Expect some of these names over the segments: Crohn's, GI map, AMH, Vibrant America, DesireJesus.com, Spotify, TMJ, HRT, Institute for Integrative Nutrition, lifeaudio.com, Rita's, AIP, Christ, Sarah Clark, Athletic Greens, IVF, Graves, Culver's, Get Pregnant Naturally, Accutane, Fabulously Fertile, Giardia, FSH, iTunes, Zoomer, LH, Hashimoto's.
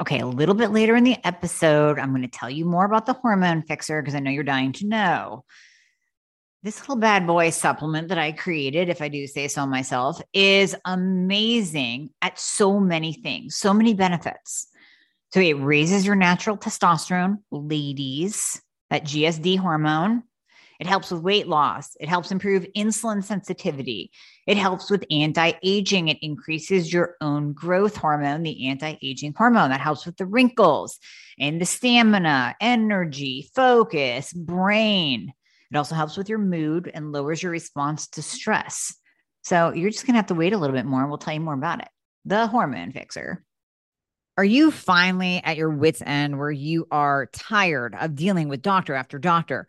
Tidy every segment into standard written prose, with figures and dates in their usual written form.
Okay, a little bit later in the episode, I'm going to tell you more about the hormone fixer because I know you're dying to know. This little bad boy supplement that I created, if I do say so myself, is amazing at so many things, so many benefits. So it raises your natural testosterone, ladies, that GSD hormone. It helps with weight loss. It helps improve insulin sensitivity. It helps with anti-aging. It increases your own growth hormone, the anti-aging hormone. That helps with the wrinkles and the stamina, energy, focus, brain. It also helps with your mood and lowers your response to stress. So you're just going to have to wait a little bit more and we'll tell you more about it. The hormone fixer. Are you finally at your wit's end where you are tired of dealing with doctor after doctor?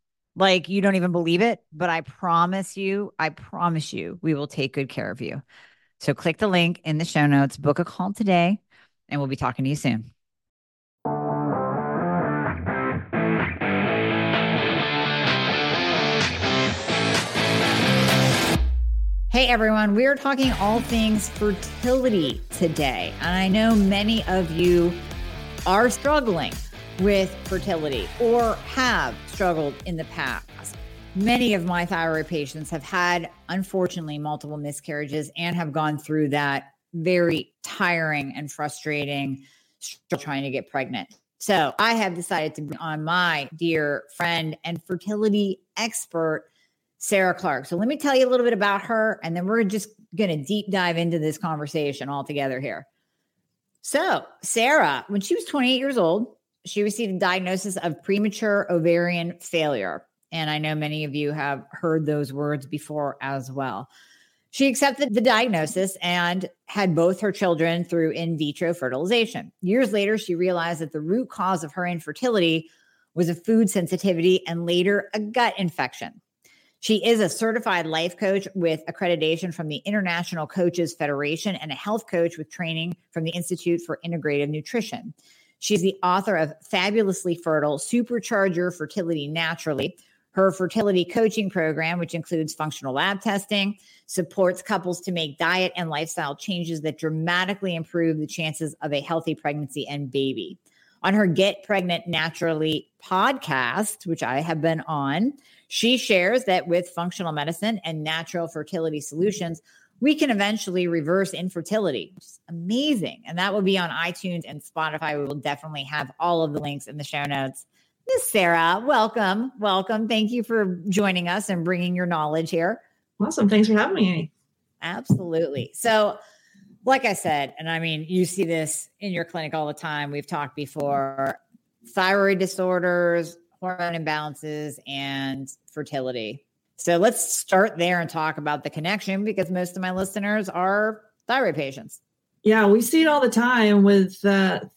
like you don't even believe it, but I promise you, we will take good care of you. So click the link in the show notes, book a call today, and we'll be talking to you soon. Hey everyone, we are talking all things fertility today. And I know many of you are struggling with fertility or have struggled in the past. Many of my thyroid patients have had, unfortunately, multiple miscarriages and have gone through that very tiring and frustrating struggle trying to get pregnant. So I have decided to bring on my dear friend and fertility expert, Sarah Clark. So let me tell you a little bit about her, and then we're just going to deep dive into this conversation altogether here. So Sarah, when she was 28 years old, she received a diagnosis of premature ovarian failure. And I know many of you have heard those words before as well. She accepted the diagnosis and had both her children through in vitro fertilization. Years later, she realized that the root cause of her infertility was a food sensitivity and later a gut infection. She is a certified life coach with accreditation from the International Coaches Federation and a health coach with training from the Institute for Integrative Nutrition. She's the author of Fabulously Fertile, Supercharge Your Fertility Naturally. Her fertility coaching program, which includes functional lab testing, supports couples to make diet and lifestyle changes that dramatically improve the chances of a healthy pregnancy and baby. On her Get Pregnant Naturally podcast, which I have been on, she shares that with functional medicine and natural fertility solutions, we can eventually reverse infertility. It's amazing. And that will be on iTunes and Spotify. We will definitely have all of the links in the show notes. Miss Sarah, welcome. Welcome. Thank you for joining us and bringing your knowledge here. Awesome. Thanks for having me. Absolutely. So like I said, and I mean, you see this in your clinic all the time. We've talked before, thyroid disorders, hormone imbalances, and fertility. So let's start there and talk about the connection because most of my listeners are thyroid patients. Yeah, we see it all the time with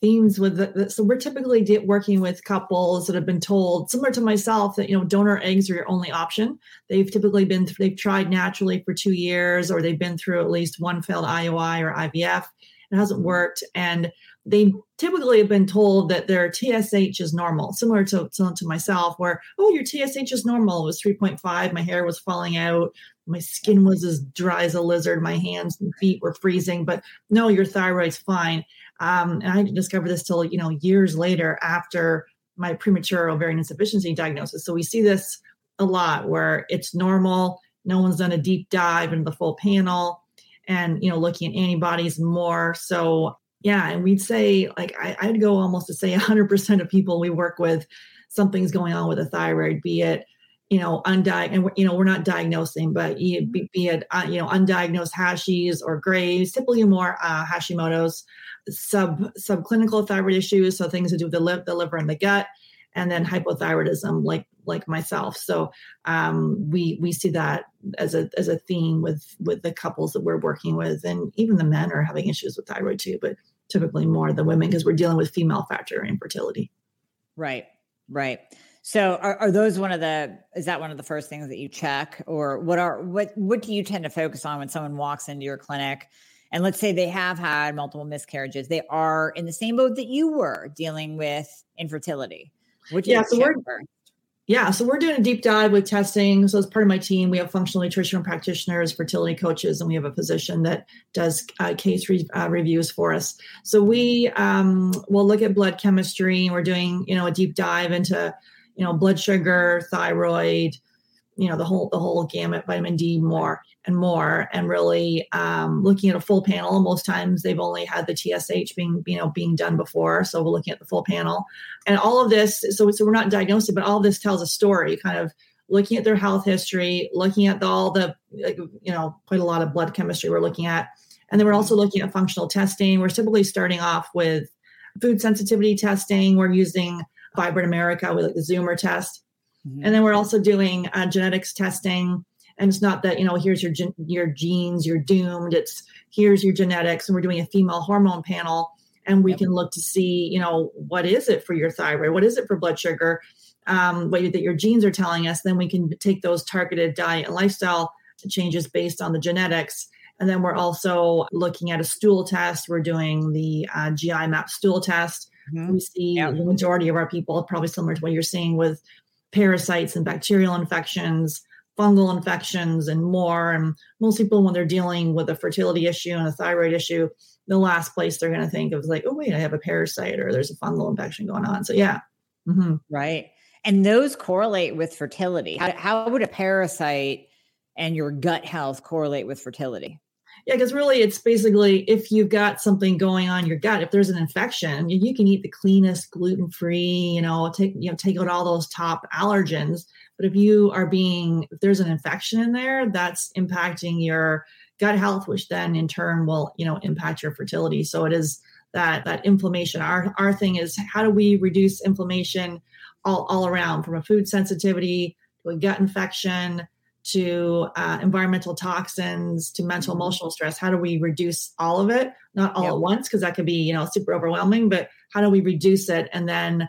themes with so we're typically working with couples that have been told, similar to myself, that, you know, donor eggs are your only option. They've typically been, they've tried naturally for 2 years, or they've been through at least one failed IUI or IVF. It hasn't worked. And they typically have been told that their TSH is normal, similar to myself, where, oh, your TSH is normal. It was 3.5. My hair was falling out. My skin was as dry as a lizard. My hands and feet were freezing. But no, your thyroid's fine. And I didn't discover this till, you know, years later after my premature ovarian insufficiency diagnosis. So we see this a lot where it's normal. No one's done a deep dive into the full panel and, you know, looking at antibodies more. So yeah. And we'd say, like, I'd go almost to say 100% of people we work with, something's going on with the thyroid, be it, undiagnosed, and we're not diagnosing, but be it undiagnosed Hashis or Graves, typically more Hashimoto's, subclinical thyroid issues, so things to do with the liver and the gut, and then hypothyroidism, like myself. So we see that as a theme with the couples that we're working with, and even the men are having issues with thyroid too, but typically more the women because we're dealing with female factor infertility. Right. So are those is that one of the first things that you check, or what do you tend to focus on when someone walks into your clinic? And let's say they have had multiple miscarriages. They are in the same boat that you were, dealing with infertility. So we're doing a deep dive with testing. So as part of my team, we have functional nutrition practitioners, fertility coaches, and we have a physician that does case reviews for us. So we will look at blood chemistry, and we're doing, a deep dive into, blood sugar, thyroid, the whole gamut, vitamin D, more, and really looking at a full panel. Most times they've only had the TSH being done before. So we're looking at the full panel and all of this. So we're not diagnosing, but all of this tells a story, kind of looking at their health history, looking at quite a lot of blood chemistry we're looking at. And then we're also looking at functional testing. We're typically starting off with food sensitivity testing. We're using Vibrant America with the Zoomer test. Mm-hmm. And then we're also doing genetics testing. And it's not that, here's your genes, you're doomed. It's here's your genetics. And we're doing a female hormone panel. And we can look to see, what is it for your thyroid? What is it for blood sugar? That your genes are telling us. Then we can take those targeted diet and lifestyle changes based on the genetics. And then we're also looking at a stool test. We're doing the GI map stool test. Mm-hmm. We see the majority of our people, probably similar to what you're seeing with parasites and bacterial infections, fungal infections, and more. And most people, when they're dealing with a fertility issue and a thyroid issue, the last place they're going to think of is like, oh, wait, I have a parasite or there's a fungal infection going on. So yeah. Mm-hmm. Right. And those correlate with fertility. How would a parasite and your gut health correlate with fertility? Yeah, because really it's basically if you've got something going on in your gut, if there's an infection, you can eat the cleanest, gluten-free, take out all those top allergens. But if there's an infection in there, that's impacting your gut health, which then in turn will, impact your fertility. So it is that inflammation. Our thing is, how do we reduce inflammation all around, from a food sensitivity to a gut infection, to environmental toxins, to mental, emotional stress? How do we reduce all of it? Not all at once, because that could be, super overwhelming, but how do we reduce it? And then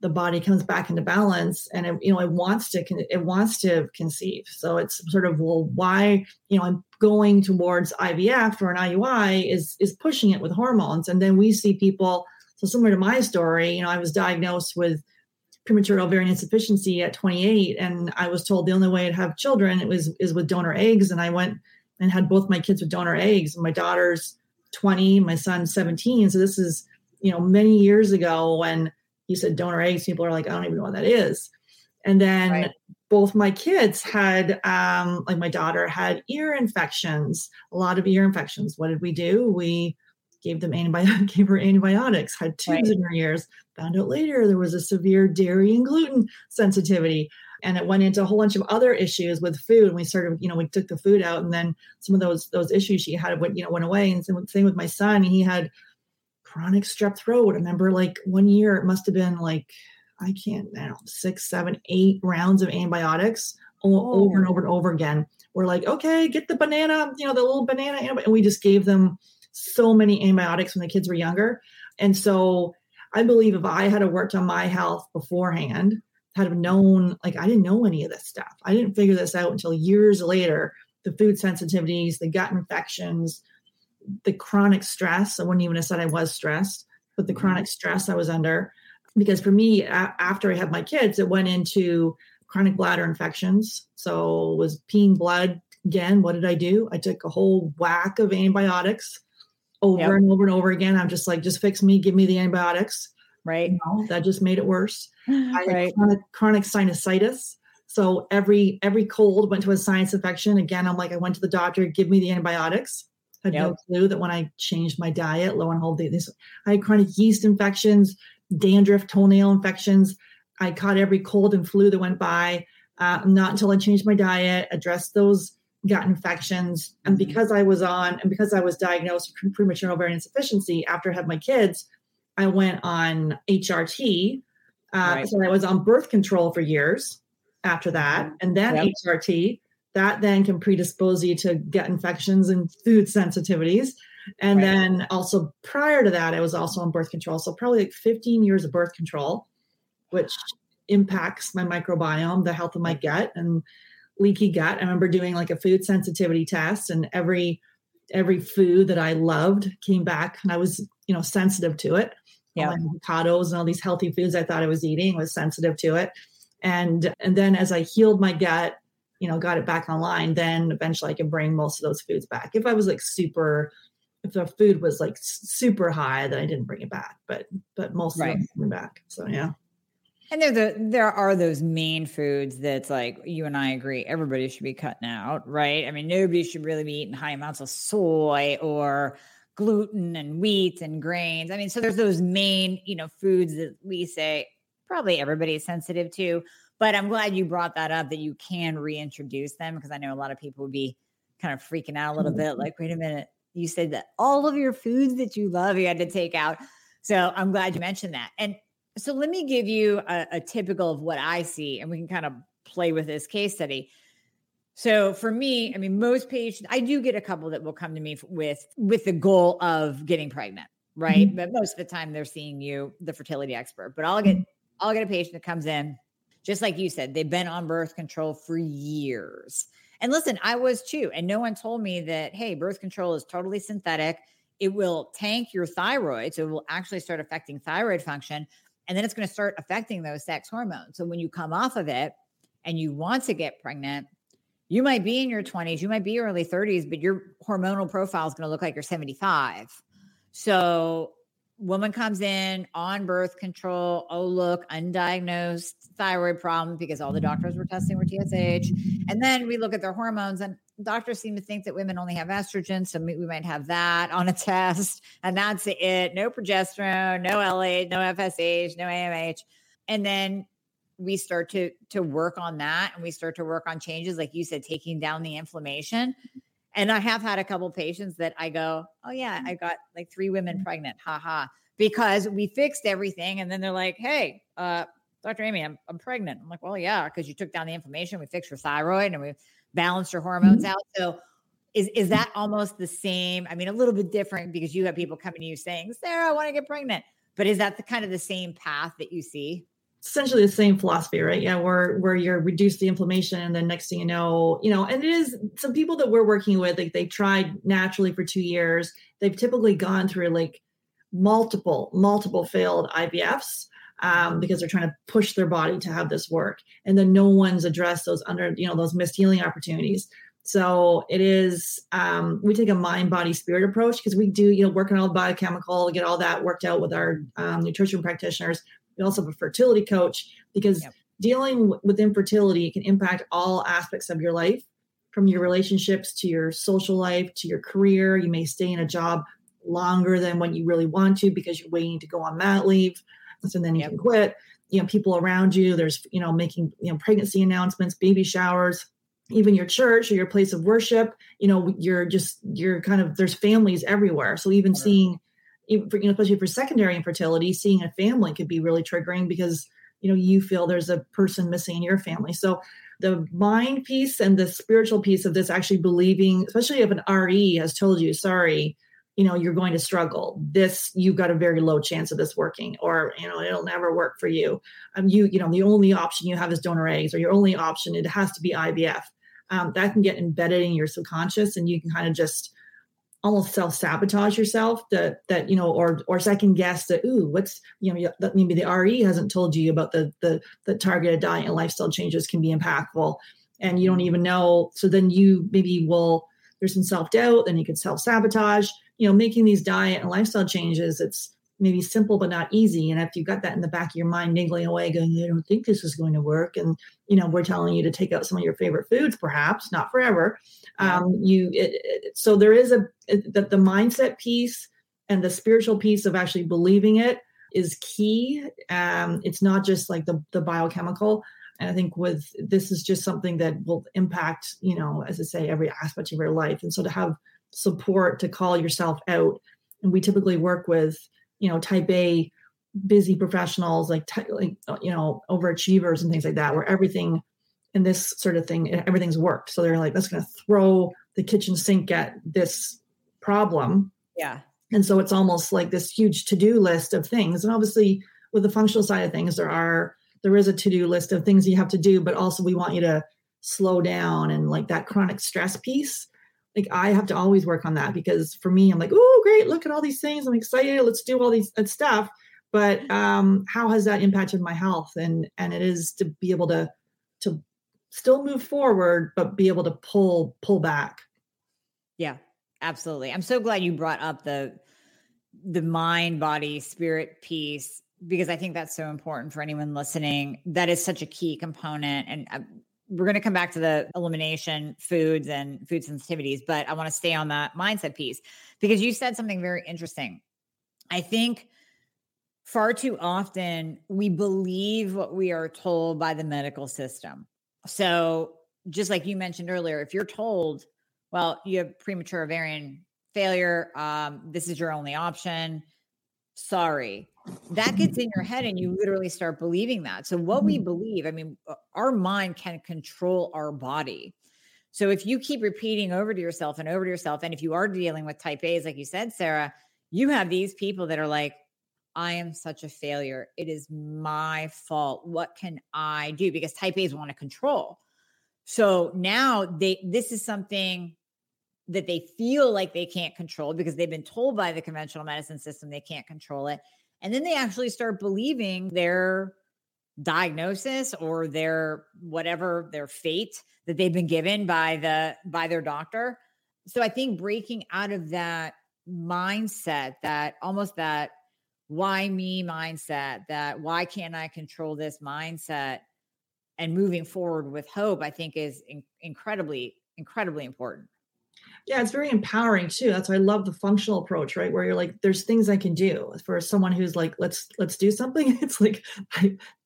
the body comes back into balance and it wants to conceive. So it's sort of, well, why, going towards IVF or an IUI is pushing it with hormones. And then we see people, so similar to my story, I was diagnosed with premature ovarian insufficiency at 28. And I was told the only way to have children is with donor eggs. And I went and had both my kids with donor eggs. My daughter's 20, my son's 17. So this is, many years ago when you said donor eggs, people are like, I don't even know what that is. And then both my kids had, my daughter had ear infections, a lot of ear infections. What did we do? We gave her antibiotics, had tubes in her ears, found out later there was a severe dairy and gluten sensitivity. And it went into a whole bunch of other issues with food. And we sort of, we took the food out, and then some of those issues she had went away. And the same with my son, he had chronic strep throat. I remember 1 year, it must've been 6, 7, 8 rounds of antibiotics over and over and over again. We're like, okay, get the banana, the little banana antibiotic. And we just gave them so many antibiotics when the kids were younger. And so I believe if I had worked on my health beforehand, had known, I didn't know any of this stuff. I didn't figure this out until years later, the food sensitivities, the gut infections, the chronic stress. I wouldn't even have said I was stressed, but the chronic stress I was under, because for me, after I had my kids, it went into chronic bladder infections. So was peeing blood again. What did I do? I took a whole whack of antibiotics over and over and over again. I'm just like, just fix me, give me the antibiotics. Right. No, that just made it worse. I had chronic sinusitis. So every cold went to a sinus infection. Again, I'm like, I went to the doctor, give me the antibiotics. I had no clue that when I changed my diet, lo and behold, I had chronic yeast infections, dandruff, toenail infections. I caught every cold and flu that went by. Not until I changed my diet, addressed those gut infections. And because I was diagnosed with premature ovarian insufficiency after I had my kids, I went on HRT. So I was on birth control for years after that. And then HRT, that then can predispose you to gut infections and food sensitivities. And then also prior to that, I was also on birth control. So probably like 15 years of birth control, which impacts my microbiome, the health of my gut and leaky gut. I remember doing like a food sensitivity test, and every food that I loved came back and I was, sensitive to it. Yeah. All my avocados and all these healthy foods I thought I was eating was sensitive to it. And then as I healed my gut, got it back online, then eventually I could bring most of those foods back. If the food was like super high, then I didn't bring it back, but most of them came back. So, yeah. And there are those main foods that's like, you and I agree, everybody should be cutting out, right? I mean, nobody should really be eating high amounts of soy or gluten and wheat and grains. I mean, so there's those main, foods that we say probably everybody is sensitive to, but I'm glad you brought that up, that you can reintroduce them, because I know a lot of people would be kind of freaking out a little bit, like, wait a minute, you said that all of your foods that you love, you had to take out. So I'm glad you mentioned that. And so let me give you a typical of what I see, and we can kind of play with this case study. So for me, I mean, most patients, I do get a couple that will come to me with the goal of getting pregnant, right? Mm-hmm. But most of the time they're seeing you, the fertility expert. But I'll get a patient that comes in, just like you said, they've been on birth control for years. And listen, I was too. And no one told me that, hey, birth control is totally synthetic. It will tank your thyroid. So it will actually start affecting thyroid function. And then it's going to start affecting those sex hormones. So when you come off of it and you want to get pregnant, you might be in your 20s, you might be early 30s, but your hormonal profile is going to look like you're 75. So woman comes in on birth control. Oh, look, undiagnosed thyroid problem, because all the doctors were testing were TSH. And then we look at their hormones, and doctors seem to think that women only have estrogen. So we might have that on a test, and that's it. No progesterone, no LH, no FSH, no AMH. And then we start to work on that. And we start to work on changes, like you said, taking down the inflammation. And I have had a couple of patients that I go, oh yeah, I got like 3 women pregnant. Ha ha. Because we fixed everything. And then they're like, hey, Dr. Amy, I'm pregnant. I'm like, well, yeah, because you took down the inflammation. We fixed your thyroid and we balanced your hormones out. So is that almost the same? I mean, a little bit different, because you have people coming to you saying, Sarah, I want to get pregnant. But is that the kind of the same path that you see? Essentially the same philosophy, right? Yeah, where you reduce the inflammation, and then next thing you know, and it is some people that we're working with, like they tried naturally for 2 years. They've typically gone through like multiple failed IVFs because they're trying to push their body to have this work. And then no one's addressed those those missed healing opportunities. So it is, we take a mind, body, spirit approach, because we do, work on all the biochemical, get all that worked out with our nutrition practitioners. We also have a fertility coach, because dealing with infertility can impact all aspects of your life, from your relationships to your social life to your career. You may stay in a job longer than when you really want to because you're waiting to go on mat leave. So then you can quit. People around you, there's, making, pregnancy announcements, baby showers, even your church or your place of worship. There's families everywhere. So even seeing, especially for secondary infertility, seeing a family could be really triggering, because, you feel there's a person missing in your family. So the mind piece and the spiritual piece of this, actually believing, especially if an RE has told you, sorry, you're going to struggle. This, you've got a very low chance of this working, or, it'll never work for you. The only option you have is donor eggs, or your only option, it has to be IVF. That can get embedded in your subconscious, and you can kind of just almost self-sabotage yourself or second guess that, that maybe the RE hasn't told you about the targeted diet and lifestyle changes can be impactful, and you don't even know. So then you maybe there's some self-doubt, and you could self-sabotage, making these diet and lifestyle changes. It's maybe simple, but not easy. And if you've got that in the back of your mind, niggling away going, I don't think this is going to work. And, we're telling you to take out some of your favorite foods, perhaps not forever. So there is the mindset piece and the spiritual piece of actually believing it is key. It's not just like the biochemical. And I think with this is just something that will impact, you know, as I say, every aspect of your life. And so to have support to call yourself out, and we typically work with, you know, type A busy professionals, like you know, overachievers and things like that, where everything in this sort of thing, everything's worked. So they're like, that's going to throw the kitchen sink at this problem. Yeah. And so it's almost like this huge to-do list of things. And obviously with the functional side of things, there is a to-do list of things you have to do, but also we want you to slow down, and like that chronic stress piece. Like I have to always work on that, because for me, I'm like, oh, great. Look at all these things. I'm excited. Let's do all these stuff. But how has that impacted my health? And it is to be able to still move forward, but be able to pull back. Yeah, absolutely. I'm so glad you brought up the mind, body, spirit piece, because I think that's so important for anyone listening. That is such a key component. And we're going to come back to the elimination foods and food sensitivities, but I want to stay on that mindset piece, because you said something very interesting. I think far too often we believe what we are told by the medical system. So just like you mentioned earlier, if you're told, well, you have premature ovarian failure, this is your only option, sorry, that gets in your head and you literally start believing that. So what we believe, I mean, our mind can control our body. So if you keep repeating over to yourself, and if you are dealing with type A's, like you said, Sarah, you have these people that are like, I am such a failure. It is my fault. What can I do? Because type A's want to control. So now this is something that they feel like they can't control, because they've been told by the conventional medicine system they can't control it. And then they actually start believing their diagnosis or their whatever, their fate that they've been given by their doctor. So I think breaking out of that mindset, that almost that why me mindset, that why can't I control this mindset, and moving forward with hope, I think is incredibly, incredibly important. Yeah, it's very empowering too. That's why I love the functional approach, right? Where you're like, there's things I can do. For someone who's like, let's do something. It's like,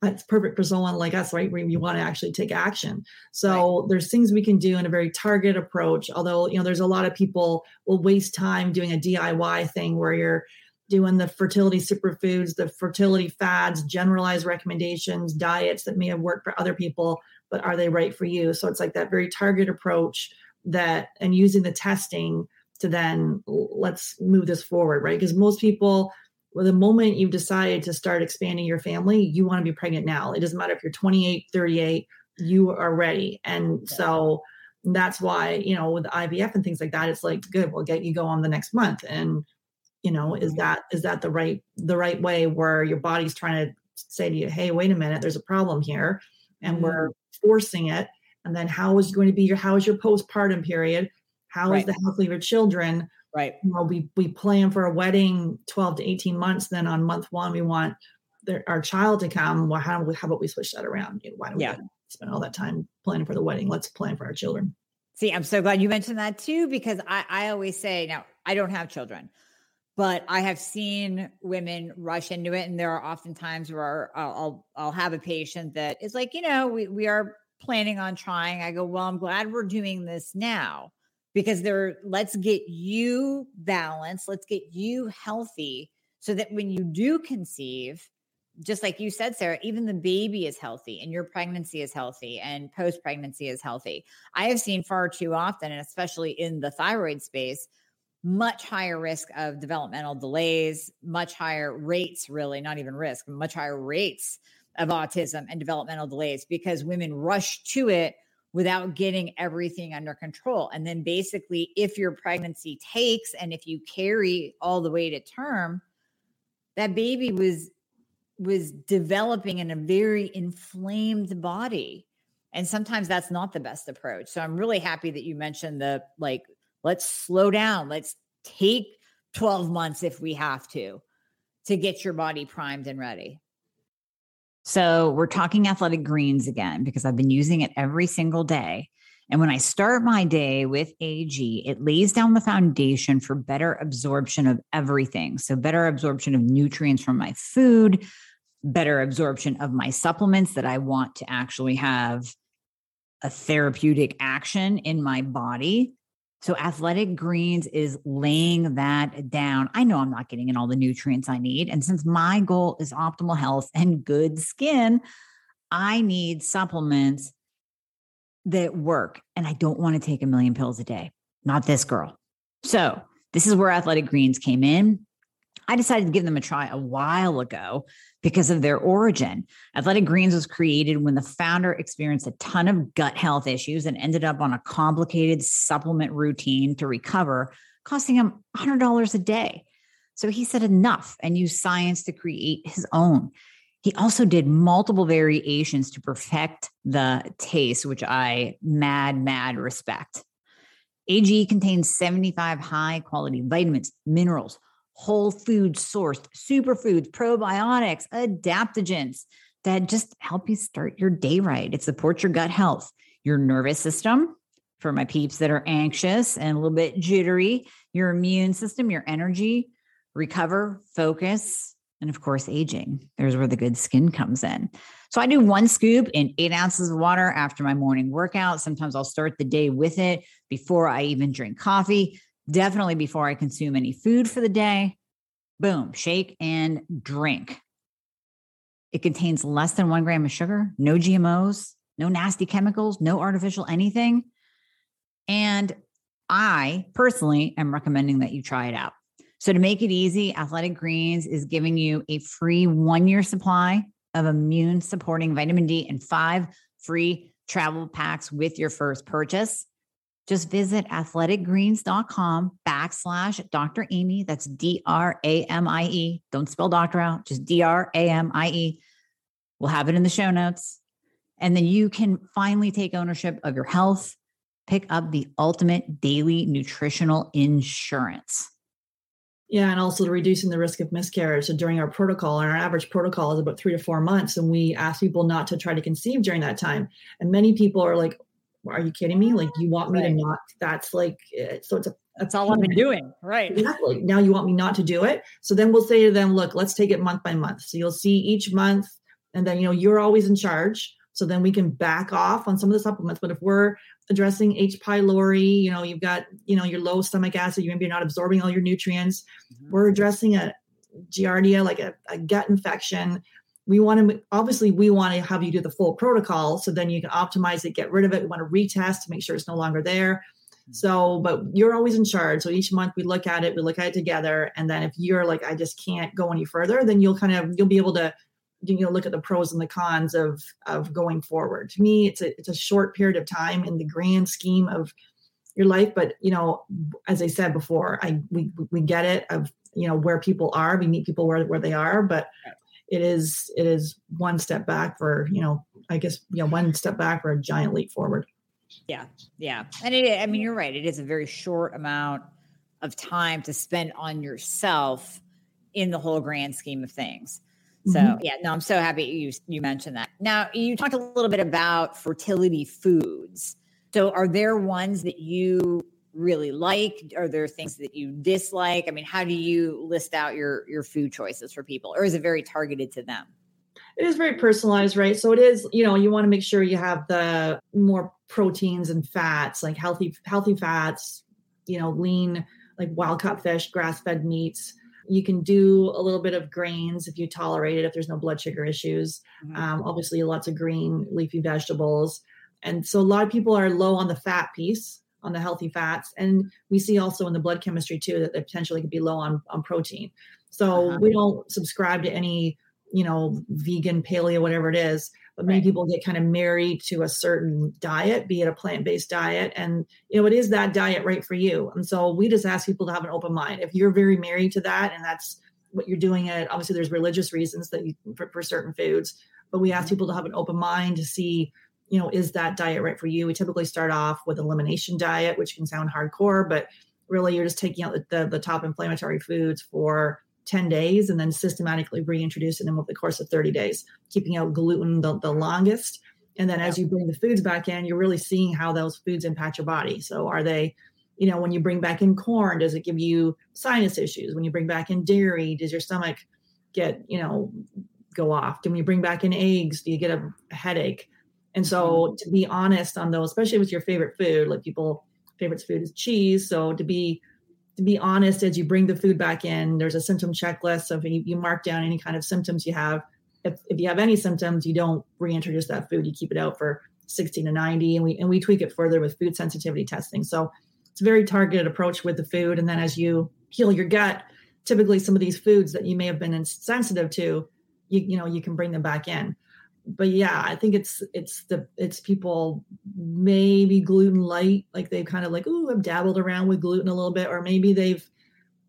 that's perfect for someone like us, right? Where you want to actually take action. So right. There's things we can do in a very targeted approach. Although, you know, there's a lot of people will waste time doing a DIY thing where you're doing the fertility superfoods, the fertility fads, generalized recommendations, diets that may have worked for other people, but are they right for you? So it's like that very targeted approach. That and using the testing to then let's move this forward, right? Because most people, the moment you've decided to start expanding your family, you want to be pregnant now. It doesn't matter if you're 28, 38, you are ready. And so that's why, you know, with IVF and things like that, it's like, good, we'll get you go on the next month. And, you know, is that the right way, where your body's trying to say to you, hey, wait a minute, there's a problem here, and we're forcing it. And then how is your postpartum period? How is the health of your children? Right. You know, we plan for a wedding 12 to 18 months. Then on month one, we want our child to come. Well, how about we switch that around? Why don't we spend all that time planning for the wedding? Let's plan for our children. See, I'm so glad you mentioned that too, because I always say, now I don't have children, but I have seen women rush into it. And there are often times where I'll have a patient that is like, you know, we are planning on trying. I go, well, I'm glad we're doing this now, because let's get you balanced. Let's get you healthy so that when you do conceive, just like you said, Sarah, even the baby is healthy and your pregnancy is healthy and post-pregnancy is healthy. I have seen far too often, and especially in the thyroid space, much higher risk of developmental delays, much higher rates, really, not even risk, much higher rates of autism and developmental delays, because women rush to it without getting everything under control. And then basically, if your pregnancy takes and if you carry all the way to term, that baby was developing in a very inflamed body. And sometimes that's not the best approach. So I'm really happy that you mentioned let's slow down. Let's take 12 months if we have to get your body primed and ready. So we're talking Athletic Greens again, because I've been using it every single day. And when I start my day with AG, it lays down the foundation for better absorption of everything. So better absorption of nutrients from my food, better absorption of my supplements, that I want to actually have a therapeutic action in my body. So Athletic Greens is laying that down. I know I'm not getting in all the nutrients I need. And since my goal is optimal health and good skin, I need supplements that work. And I don't want to take a million pills a day. Not this girl. So this is where Athletic Greens came in. I decided to give them a try a while ago because of their origin. Athletic Greens was created when the founder experienced a ton of gut health issues and ended up on a complicated supplement routine to recover, costing him $100 a day. So he said enough and used science to create his own. He also did multiple variations to perfect the taste, which I mad respect. AG contains 75 high-quality vitamins, minerals, whole food sourced, superfoods, probiotics, adaptogens that just help you start your day right. It supports your gut health, your nervous system, for my peeps that are anxious and a little bit jittery, your immune system, your energy, recover, focus, and of course, aging. There's where the good skin comes in. So I do one scoop in 8 ounces of water after my morning workout. Sometimes I'll start the day with it before I even drink coffee, definitely before I consume any food for the day. Boom, shake and drink. It contains less than 1 gram of sugar, no GMOs, no nasty chemicals, no artificial anything. And I personally am recommending that you try it out. So to make it easy, Athletic Greens is giving you a free 1-year supply of immune supporting vitamin D and 5 free travel packs with your first purchase. Just visit athleticgreens.com/Dr. Amie. That's D-R-A-M-I-E. Don't spell doctor out, just D-R-A-M-I-E. We'll have it in the show notes. And then you can finally take ownership of your health. Pick up the ultimate daily nutritional insurance. Yeah, and also reducing the risk of miscarriage. So during our protocol, and our average protocol is about 3 to 4 months, and we ask people not to try to conceive during that time. And many people are like, "Are you kidding me? Like, you want me to not?" That's like, so it's that's all I've been doing, right? Exactly. Now you want me not to do it. So then we'll say to them, "Look, let's take it month by month. So you'll see each month, and then you're always in charge. So then we can back off on some of the supplements. But if we're addressing H. pylori, you've got, your low stomach acid, you maybe not absorbing all your nutrients. Mm-hmm. We're addressing a Giardia, like a gut infection. We want to have you do the full protocol. So then you can optimize it, get rid of it. We want to retest to make sure it's no longer there. Mm-hmm. So, but you're always in charge. So each month we look at it together. And then if you're like, I just can't go any further, then you'll be able to, look at the pros and the cons of going forward. To me, it's a short period of time in the grand scheme of your life. But, as I said before, we get it of, where people are, we meet people where they are, but it is one step back for, one step back for a giant leap forward. Yeah. Yeah. And you're right. It is a very short amount of time to spend on yourself in the whole grand scheme of things. So yeah, no, I'm so happy you mentioned that. Now, you talked a little bit about fertility foods. So are there ones that you really like? Are there things that you dislike? I mean, how do you list out your food choices for people? Or is it very targeted to them? It is very personalized, right? So it is, you want to make sure you have the more proteins and fats, like healthy fats, lean, like wild caught fish, grass-fed meats. You can do a little bit of grains if you tolerate it, if there's no blood sugar issues. Mm-hmm. Obviously, lots of green leafy vegetables. And so a lot of people are low on the fat piece, on the healthy fats. And we see also in the blood chemistry, too, that they potentially could be low on protein. So We don't subscribe to any, vegan, paleo, whatever it is. But many people get kind of married to a certain diet, be it a plant-based diet. And, it is that diet right for you. And so we just ask people to have an open mind. If you're very married to that and that's what you're doing it, obviously there's religious reasons that for certain foods, but we ask people to have an open mind to see, is that diet right for you? We typically start off with elimination diet, which can sound hardcore, but really you're just taking out the top inflammatory foods for 10 days and then systematically reintroducing them over the course of 30 days, keeping out gluten the longest. And then as you bring the foods back in, you're really seeing how those foods impact your body. So are they, when you bring back in corn, does it give you sinus issues? When you bring back in dairy, does your stomach get, go off? Do we bring back in eggs? Do you get a headache? And so to be honest on those, especially with your favorite food, like favorites food is cheese. So to be honest, as you bring the food back in, there's a symptom checklist of you mark down any kind of symptoms you have. If you have any symptoms, you don't reintroduce that food. You keep it out for 60 to 90, and we tweak it further with food sensitivity testing. So it's a very targeted approach with the food. And then as you heal your gut, typically some of these foods that you may have been insensitive to, you can bring them back in. But yeah, I think it's people maybe gluten light, like they've kind of like, ooh, I've dabbled around with gluten a little bit, or maybe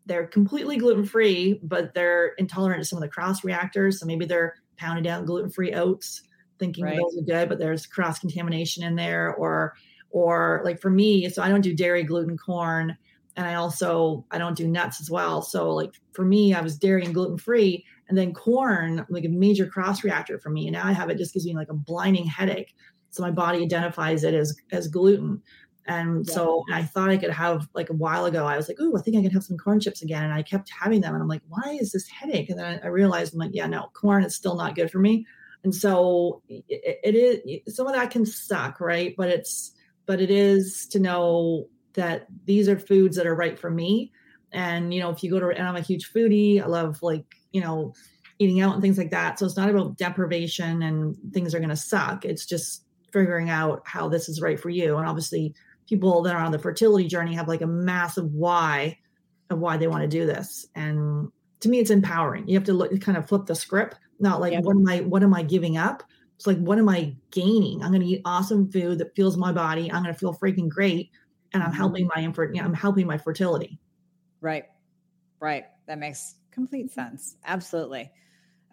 they're completely gluten free, but they're intolerant to some of the cross reactors. So maybe they're pounding down gluten free oats, thinking those are good, but there's cross contamination in there, or like for me, so I don't do dairy, gluten, corn, and I don't do nuts as well. So like for me, I was dairy and gluten free, and then corn, like a major cross reactor for me. And now I have it just gives me like a blinding headache. So my body identifies it as gluten. And so I thought I could have, like a while ago, I was like, ooh, I think I can have some corn chips again. And I kept having them. And I'm like, why is this headache? And then I realized, I'm like, yeah, no, corn is still not good for me. And so it is, some of that can suck, right? But it is to know that these are foods that are right for me. And, if you go to, and I'm a huge foodie, I love like, eating out and things like that. So it's not about deprivation and things are going to suck. It's just figuring out how this is right for you. And obviously, people that are on the fertility journey have like a massive why of why they want to do this. And to me, it's empowering. You have to look, kind of flip the script, not like, what am I giving up? It's like, what am I gaining? I'm going to eat awesome food that fuels my body. I'm going to feel freaking great. And I'm helping my fertility. Right. Right. That makes complete sense. Absolutely.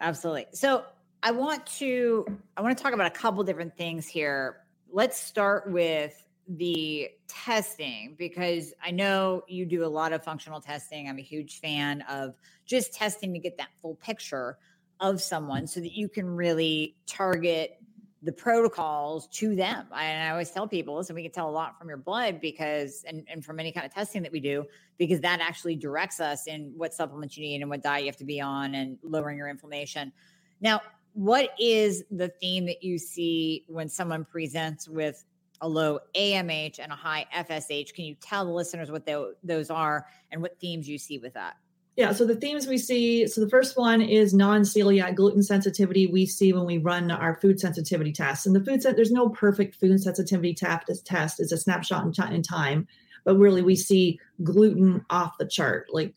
Absolutely. So I want to talk about a couple different things here. Let's start with the testing, because I know you do a lot of functional testing. I'm a huge fan of just testing to get that full picture of someone so that you can really target the protocols to them. And I always tell people, listen, we can tell a lot from your blood and from any kind of testing that we do, because that actually directs us in what supplements you need and what diet you have to be on and lowering your inflammation. Now, what is the theme that you see when someone presents with a low AMH and a high FSH? Can you tell the listeners what those are and what themes you see with that? Yeah. So the themes we see, so the first one is non-celiac gluten sensitivity. We see when we run our food sensitivity tests, and there's no perfect food sensitivity test. It's a snapshot in time, but really we see gluten off the chart. Like,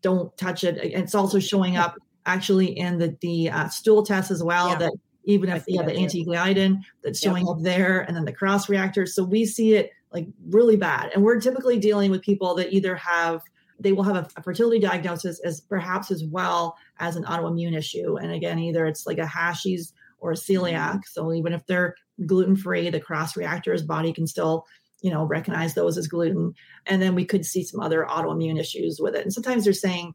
don't touch it. It's also showing up actually in the stool test as well. That even if you have the anti-gliadin that's showing up there, and then the cross reactors. So we see it like really bad. And we're typically dealing with people that they will have a fertility diagnosis as perhaps as well as an autoimmune issue. And again, either it's like a Hashimoto's or a celiac. So even if they're gluten-free, the cross reactors body can still, recognize those as gluten. And then we could see some other autoimmune issues with it. And sometimes they're saying,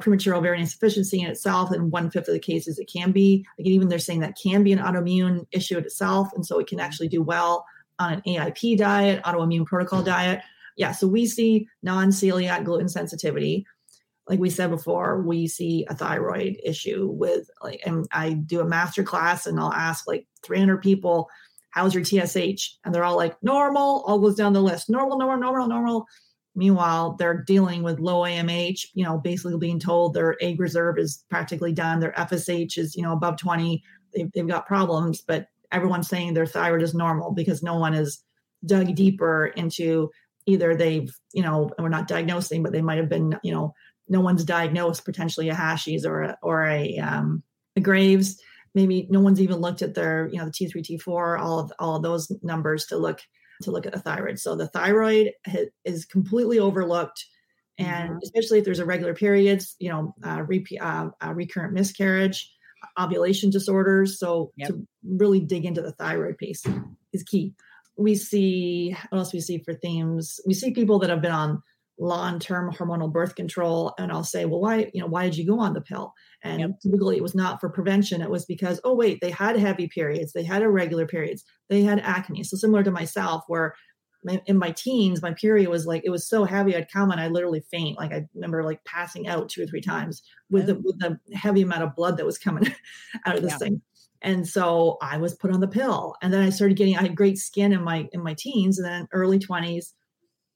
premature ovarian insufficiency in itself, and 1/5 of the cases it can be. Like even they're saying that can be an autoimmune issue in itself. And so it can actually do well on an AIP diet, autoimmune protocol diet. Yeah. So we see non-celiac gluten sensitivity. Like we said before, we see a thyroid issue with like, and I do a masterclass and I'll ask like 300 people, how's your TSH? And they're all like normal, all goes down the list. Normal. Meanwhile, they're dealing with low AMH, basically being told their egg reserve is practically done. Their FSH is, above 20. They've got problems, but everyone's saying their thyroid is normal because no one has dug deeper into either they've, and we're not diagnosing, but they might've been, no one's diagnosed potentially a Hashimoto's or a Graves. Maybe no one's even looked at their, the T3, T4, all of those numbers to look at the thyroid. So the thyroid is completely overlooked. And especially if there's irregular periods, recurrent miscarriage, ovulation disorders. So to really dig into the thyroid piece is key. What else we see for themes? We see people that have been on long-term hormonal birth control. And I'll say, well, why did you go on the pill? And typically it was not for prevention. It was because, they had heavy periods. They had irregular periods. They had acne. So similar to myself, where in my teens, my period was like, it was so heavy. I'd come and I literally faint. Like I remember like passing out 2 or 3 times with the heavy amount of blood that was coming out of this thing. And so I was put on the pill, and then I had great skin in my teens, and then early 20s,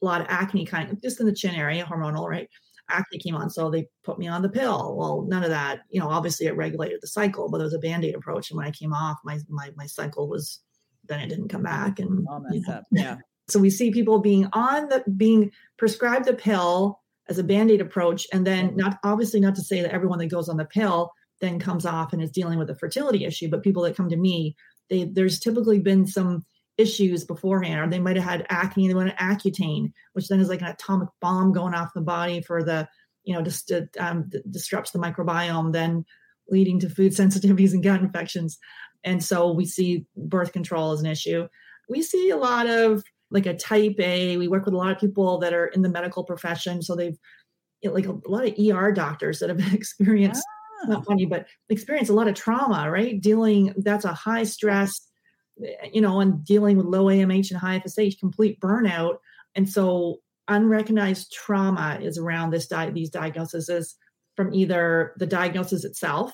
a lot of acne, kind of just in the chin area, hormonal, right? Acne came on. So they put me on the pill. Well, none of that, obviously it regulated the cycle, but there was a Band-Aid approach. And when I came off, my cycle was, then it didn't come back. And all messed up. Yeah. So we see people being prescribed the pill as a Band-Aid approach. And then not to say that everyone that goes on the pill then comes off and is dealing with a fertility issue, but people that come to me, there's typically been some issues beforehand, or they might've had acne, they went to Accutane, which then is like an atomic bomb going off the body for the, just disrupts the microbiome, then leading to food sensitivities and gut infections. And so we see birth control as an issue. We see a lot of like a type A, we work with a lot of people that are in the medical profession. So they've like a lot of ER doctors that have experienced, not funny, but experience a lot of trauma, right? That's a high stress, and dealing with low AMH and high FSH, complete burnout. And so unrecognized trauma is around these diagnoses, from either the diagnosis itself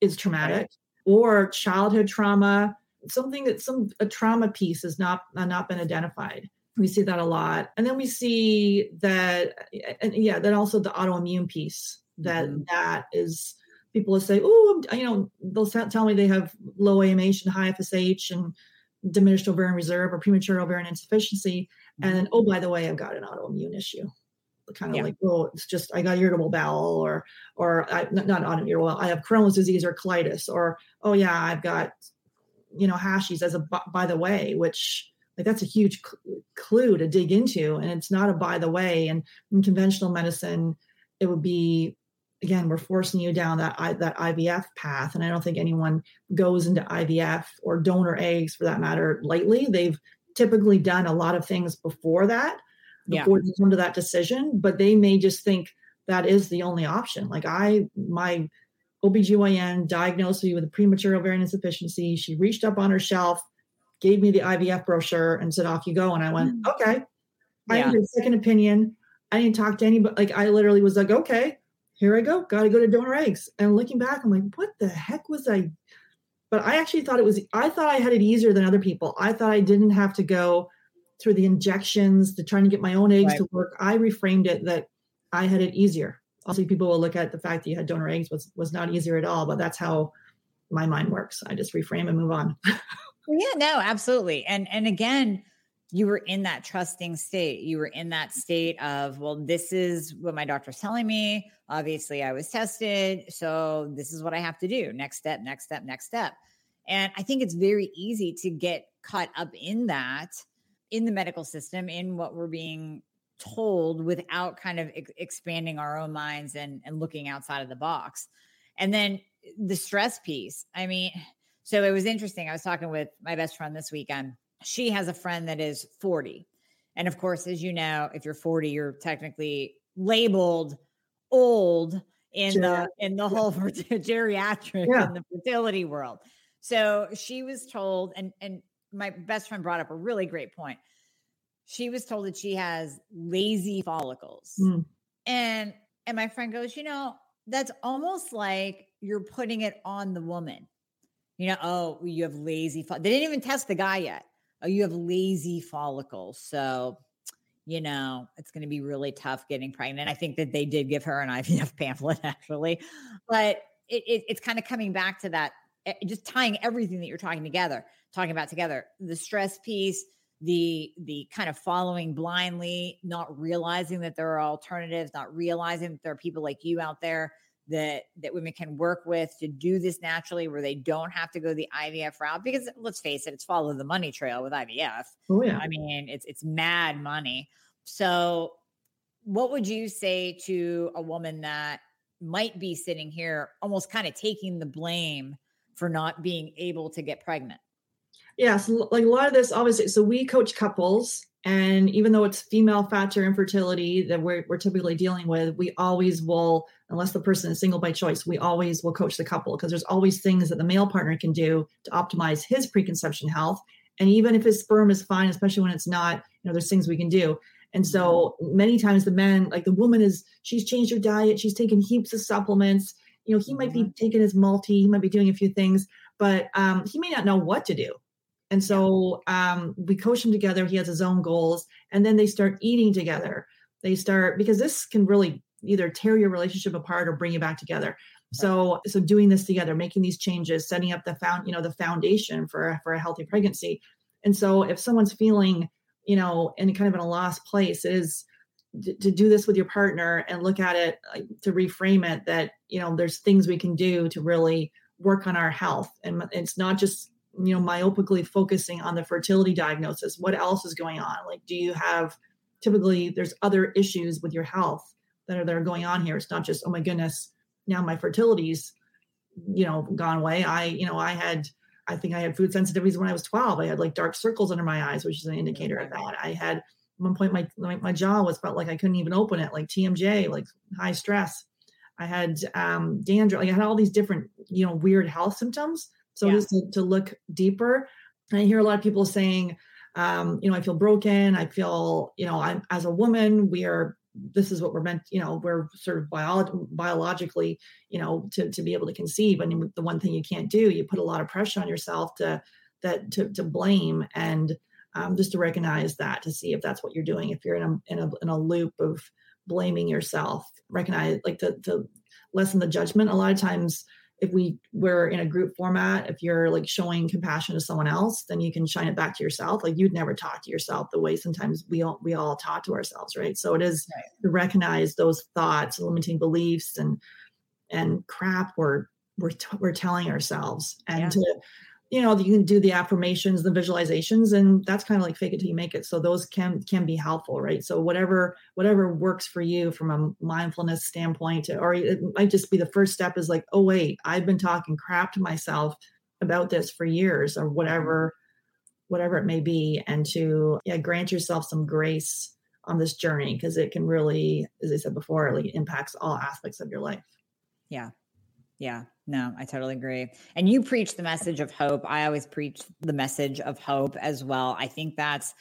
is traumatic, or childhood trauma, a trauma piece has not been identified. We see that a lot. And then we see that, then also the autoimmune piece that is, people will say, oh, they'll tell me they have low AMH and high FSH and diminished ovarian reserve or premature ovarian insufficiency. And then, oh, by the way, I've got an autoimmune issue. Kind of like, oh, it's just, I got irritable bowel or not autoimmune, well, I have Crohn's disease or colitis, or, oh yeah, I've got, Hashimoto's by the way, which like, that's a huge clue to dig into. And it's not a by the way. And in conventional medicine, it would be, again, we're forcing you down that IVF path. And I don't think anyone goes into IVF or donor eggs for that matter lightly. They've typically done a lot of things before they come to that decision, but they may just think that is the only option. Like my OBGYN diagnosed me with premature ovarian insufficiency. She reached up on her shelf, gave me the IVF brochure and said, off you go. And I went, okay, I need a second opinion. I didn't talk to anybody. Like I literally was like, okay, here I go. Got to go to donor eggs. And looking back, I'm like, what the heck was I? But I actually thought I thought I had it easier than other people. I thought I didn't have to go through the injections to trying to get my own eggs to work. I reframed it that I had it easier. Also, people will look at the fact that you had donor eggs was not easier at all, but that's how my mind works. I just reframe and move on. Absolutely. And again, you were in that trusting state. You were in that state of, well, this is what my doctor's telling me. Obviously, I was tested. So this is what I have to do. Next step. And I think it's very easy to get caught up in that, in the medical system, in what we're being told, without kind of expanding our own minds and looking outside of the box. And then the stress piece. I mean, so it was interesting. I was talking with my best friend this weekend. She has a friend that is 40. And of course, as you know, if you're 40, you're technically labeled old in the whole geriatric in the fertility world. So she was told, and my best friend brought up a really great point. She was told that she has lazy follicles. And my friend goes, that's almost like you're putting it on the woman. Oh, you have lazy follicles. They didn't even test the guy yet. Oh, you have lazy follicles. So, it's going to be really tough getting pregnant. I think that they did give her an IVF pamphlet actually, but it's kind of coming back to that, just tying everything that you're talking about together, the stress piece, the kind of following blindly, not realizing that there are alternatives, not realizing that there are people like you out there that women can work with to do this naturally, where they don't have to go the IVF route, because let's face it, it's follow the money trail with IVF. Oh, yeah. I mean, it's mad money. So what would you say to a woman that might be sitting here almost kind of taking the blame for not being able to get pregnant? Yeah. So like a lot of this, obviously, so we coach couples, and even though it's female factor infertility that we're typically dealing with, we always will, unless the person is single by choice, we always will coach the couple, because there's always things that the male partner can do to optimize his preconception health. And even if his sperm is fine, especially when it's not you know, there's things we can do. And so many times the men, like the woman is, she's changed her diet. She's taken heaps of supplements. You know, he might be taking his multi, he might be doing a few things, but he may not know what to do. And so we coach him together. He has his own goals, and then they start eating together. They start, because this can really either tear your relationship apart or bring you back together. So doing this together, making these changes, setting up the foundation for a healthy pregnancy. And so if someone's feeling, you know, in kind of in a lost place, it is to do this with your partner and look at it, to reframe it that, you know, there's things we can do to really work on our health. And it's not just, you know, myopically focusing on the fertility diagnosis. What else is going on? Like, do you have, typically there's other issues with your health that are going on here. It's not just, oh my goodness, now my fertility's, you know, gone away. I think I had food sensitivities when I was 12. I had like dark circles under my eyes, which is an indicator of that. I had, at one point, my jaw felt like I couldn't even open it, like TMJ, like high stress. I had dandruff. Like I had all these different, you know, weird health symptoms. So just to look deeper. And I hear a lot of people saying, you know, I feel broken. I feel, you know, I'm, as a woman, this is what we're meant, you know, we're sort of biologically, you know, to be able to conceive. I mean, the one thing you can't do, you put a lot of pressure on yourself to blame, and just to recognize that, to see if that's what you're doing. If you're in a loop of blaming yourself, recognize, like, to lessen the judgment. A lot of times, if we're in a group format, if you're like showing compassion to someone else, then you can shine it back to yourself. Like, you'd never talk to yourself the way sometimes we all talk to ourselves, right? So it is to recognize those thoughts, limiting beliefs, and crap we're telling ourselves, and to, you know, you can do the affirmations, the visualizations, and that's kind of like fake it till you make it. So those can be helpful, right? So whatever works for you from a mindfulness standpoint, or it might just be the first step is like, oh wait, I've been talking crap to myself about this for years, or whatever it may be, and to grant yourself some grace on this journey, because it can really, as I said before, like, impacts all aspects of your life. Yeah. Yeah. No, I totally agree. And you preach the message of hope. I always preach the message of hope as well. I think that's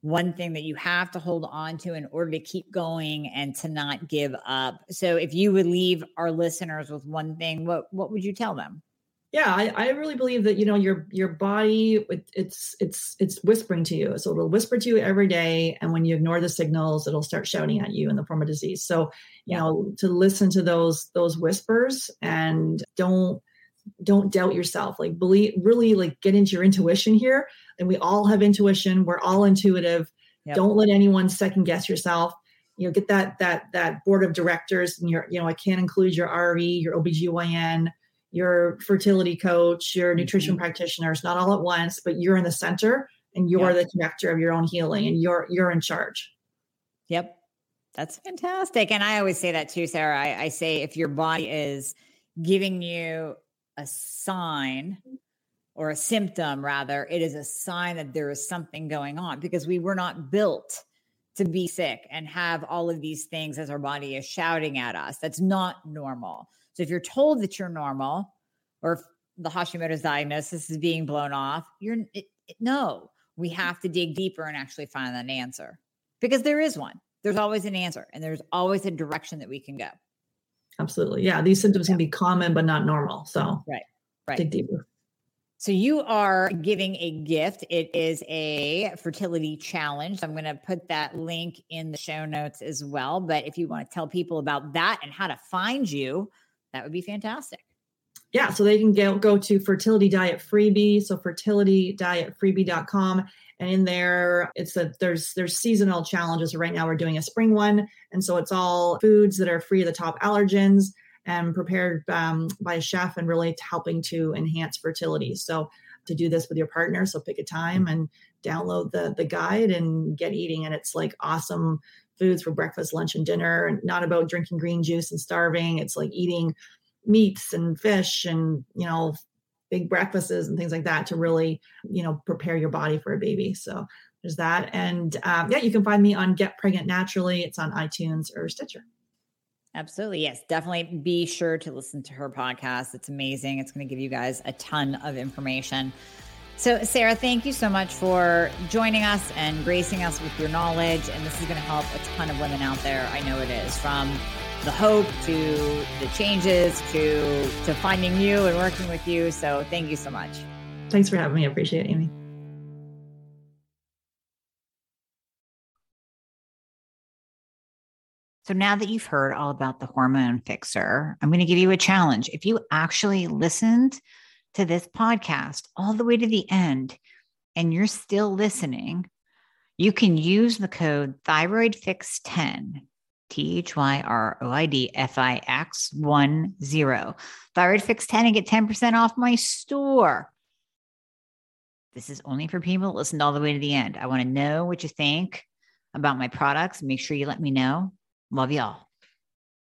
one thing that you have to hold on to in order to keep going and to not give up. So if you would leave our listeners with one thing, what would you tell them? Yeah, I really believe that, you know, your body, it's whispering to you. So it'll whisper to you every day. And when you ignore the signals, it'll start shouting at you in the form of disease. So, you know, to listen to those whispers, and don't doubt yourself. Like, believe, really, like, get into your intuition here. And we all have intuition. We're all intuitive. Yep. Don't let anyone second guess yourself. You know, get that board of directors, and your, you know, I can't include your RV, your OBGYN, your fertility coach, your nutrition practitioners, not all at once, but you're in the center, and you're the connector of your own healing, and you're in charge. Yep. That's fantastic. And I always say that too, Sarah. I say, if your body is giving you a sign or a symptom, rather, it is a sign that there is something going on, because we were not built to be sick and have all of these things as our body is shouting at us. That's not normal. So if you're told that you're normal, or if the Hashimoto's diagnosis is being blown off, no, we have to dig deeper and actually find an answer, because there is one. There's always an answer, and there's always a direction that we can go. Absolutely. Yeah. These symptoms can be common, but not normal. So right. Dig deeper. So you are giving a gift. It is a fertility challenge. I'm going to put that link in the show notes as well. But if you want to tell people about that and how to find you, that would be fantastic. Yeah. So they can go to Fertility Diet Freebie. So fertilitydietfreebie.com. And in there, there's seasonal challenges. Right now we're doing a spring one. And so it's all foods that are free of the top allergens and prepared by a chef, and really helping to enhance fertility. So to do this with your partner. So pick a time and download the guide and get eating. And it's like awesome foods for breakfast, lunch, and dinner, and not about drinking green juice and starving. It's like eating meats and fish and, you know, big breakfasts and things like that to really, you know, prepare your body for a baby. So there's that. And you can find me on Get Pregnant Naturally. It's on iTunes or Stitcher. Absolutely. Yes, definitely be sure to listen to her podcast. It's amazing. It's going to give you guys a ton of information. So Sarah, thank you so much for joining us and gracing us with your knowledge. And this is going to help a ton of women out there. I know it is, from the hope to the changes to finding you and working with you. So thank you so much. Thanks for having me. I appreciate it, Amy. So now that you've heard all about the hormone fixer, I'm going to give you a challenge. If you actually listened to this podcast all the way to the end and you're still listening, you can use the code ThyroidFix10, ThyroidFix10, ThyroidFix10, and get 10% off my store. This is only for people that listened all the way to the end. I want to know what you think about my products. Make sure you let me know. Love y'all.